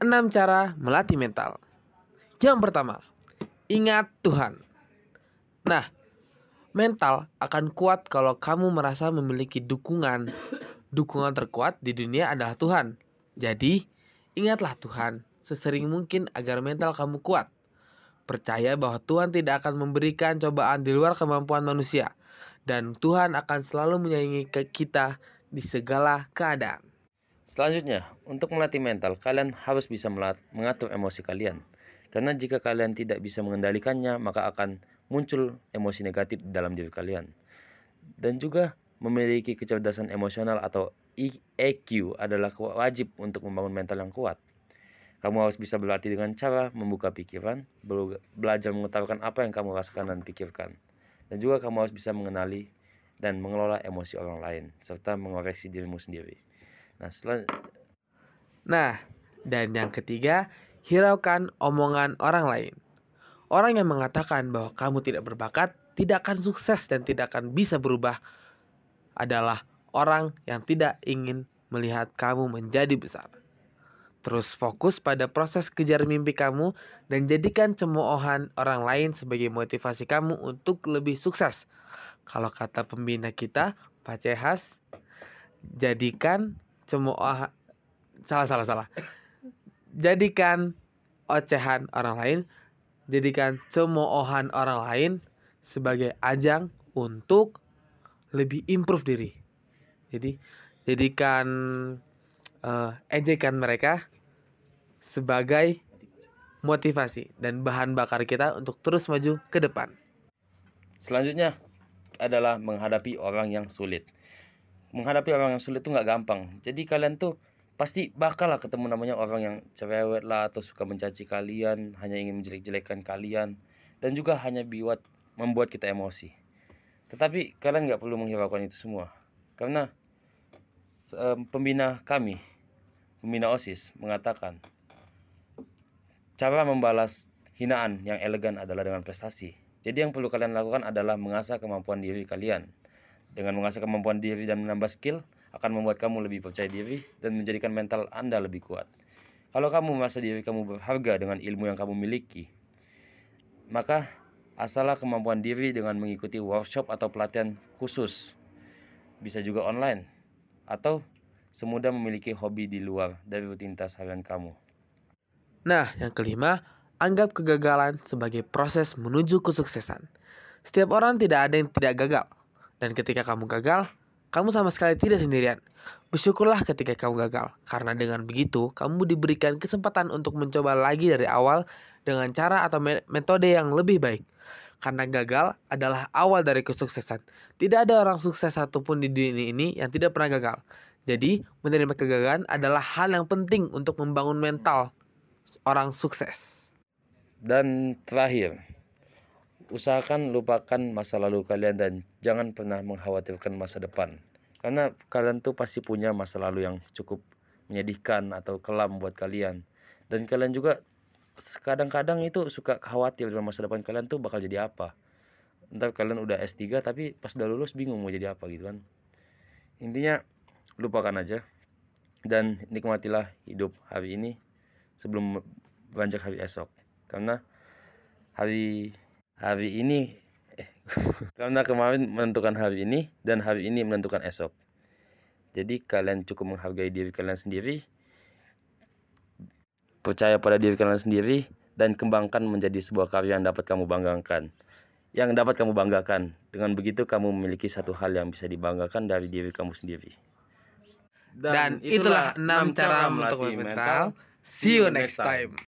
6 cara melatih mental. Yang pertama, ingat Tuhan. Nah, mental akan kuat kalau kamu merasa memiliki dukungan. Dukungan terkuat di dunia adalah Tuhan. Jadi, ingatlah Tuhan sesering mungkin agar mental kamu kuat. Percaya bahwa Tuhan tidak akan memberikan cobaan di luar kemampuan manusia, dan Tuhan akan selalu menyayangi kita di segala keadaan. Selanjutnya, untuk melatih mental, kalian harus bisa mengatur emosi kalian. Karena jika kalian tidak bisa mengendalikannya, maka akan muncul emosi negatif dalam diri kalian. Dan juga memiliki kecerdasan emosional atau EQ adalah wajib untuk membangun mental yang kuat. Kamu harus bisa berlatih dengan cara membuka pikiran, belajar mengutarakan apa yang kamu rasakan dan pikirkan. Dan juga kamu harus bisa mengenali dan mengelola emosi orang lain, serta mengoreksi dirimu sendiri. Nah, dan yang ketiga, hiraukan omongan orang lain. Orang yang mengatakan bahwa kamu tidak berbakat, tidak akan sukses dan tidak akan bisa berubah adalah orang yang tidak ingin melihat kamu menjadi besar. Terus fokus pada proses kejar mimpi kamu dan jadikan cemoohan orang lain sebagai motivasi kamu untuk lebih sukses. Kalau kata pembina kita, Pak Cehas, jadikan Jadikan ocehan orang lain, jadikan cemoohan orang lain sebagai ajang untuk lebih improve diri. Jadi, jadikan ejekan mereka sebagai motivasi dan bahan bakar kita untuk terus maju ke depan. Selanjutnya adalah menghadapi orang yang sulit. Menghadapi orang yang sulit itu nggak gampang. Jadi kalian tuh pasti bakal lah ketemu namanya orang yang cerewet lah, atau suka mencaci kalian, hanya ingin menjelek-jelekan kalian, dan juga hanya membuat kita emosi. Tetapi kalian nggak perlu menghiraukan itu semua, karena pembina kami, pembina OSIS, mengatakan cara membalas hinaan yang elegan adalah dengan prestasi. Jadi yang perlu kalian lakukan adalah mengasah kemampuan diri kalian. Dengan mengasah kemampuan diri dan menambah skill, akan membuat kamu lebih percaya diri dan menjadikan mental Anda lebih kuat. Kalau kamu merasa diri kamu berharga dengan ilmu yang kamu miliki, maka asahlah kemampuan diri dengan mengikuti workshop atau pelatihan khusus. Bisa juga online, atau semudah memiliki hobi di luar dari rutinitas harian kamu. Nah, yang kelima, anggap kegagalan sebagai proses menuju kesuksesan. Setiap orang tidak ada yang tidak gagal. Dan ketika kamu gagal, kamu sama sekali tidak sendirian. Bersyukurlah ketika kamu gagal, karena dengan begitu kamu diberikan kesempatan untuk mencoba lagi dari awal dengan cara atau metode yang lebih baik. Karena gagal adalah awal dari kesuksesan. Tidak ada orang sukses satupun di dunia ini yang tidak pernah gagal. Jadi, menerima kegagalan adalah hal yang penting untuk membangun mental orang sukses. Dan terakhir, usahakan lupakan masa lalu kalian dan jangan pernah mengkhawatirkan masa depan. Karena kalian tuh pasti punya masa lalu yang cukup menyedihkan atau kelam buat kalian. Dan kalian juga kadang-kadang itu suka khawatir dengan masa depan kalian tuh bakal jadi apa. Ntar kalian udah S3 tapi pas udah lulus bingung mau jadi apa gitu kan. Intinya lupakan aja dan nikmatilah hidup hari ini sebelum beranjak hari esok. Karena karena kemarin menentukan hari ini dan hari ini menentukan esok. Jadi kalian cukup menghargai diri kalian sendiri, percaya pada diri kalian sendiri, dan kembangkan menjadi sebuah karya yang dapat kamu banggakan. Dengan begitu kamu memiliki satu hal yang bisa dibanggakan dari diri kamu sendiri. Dan itulah 6 cara untuk mental. See you next time.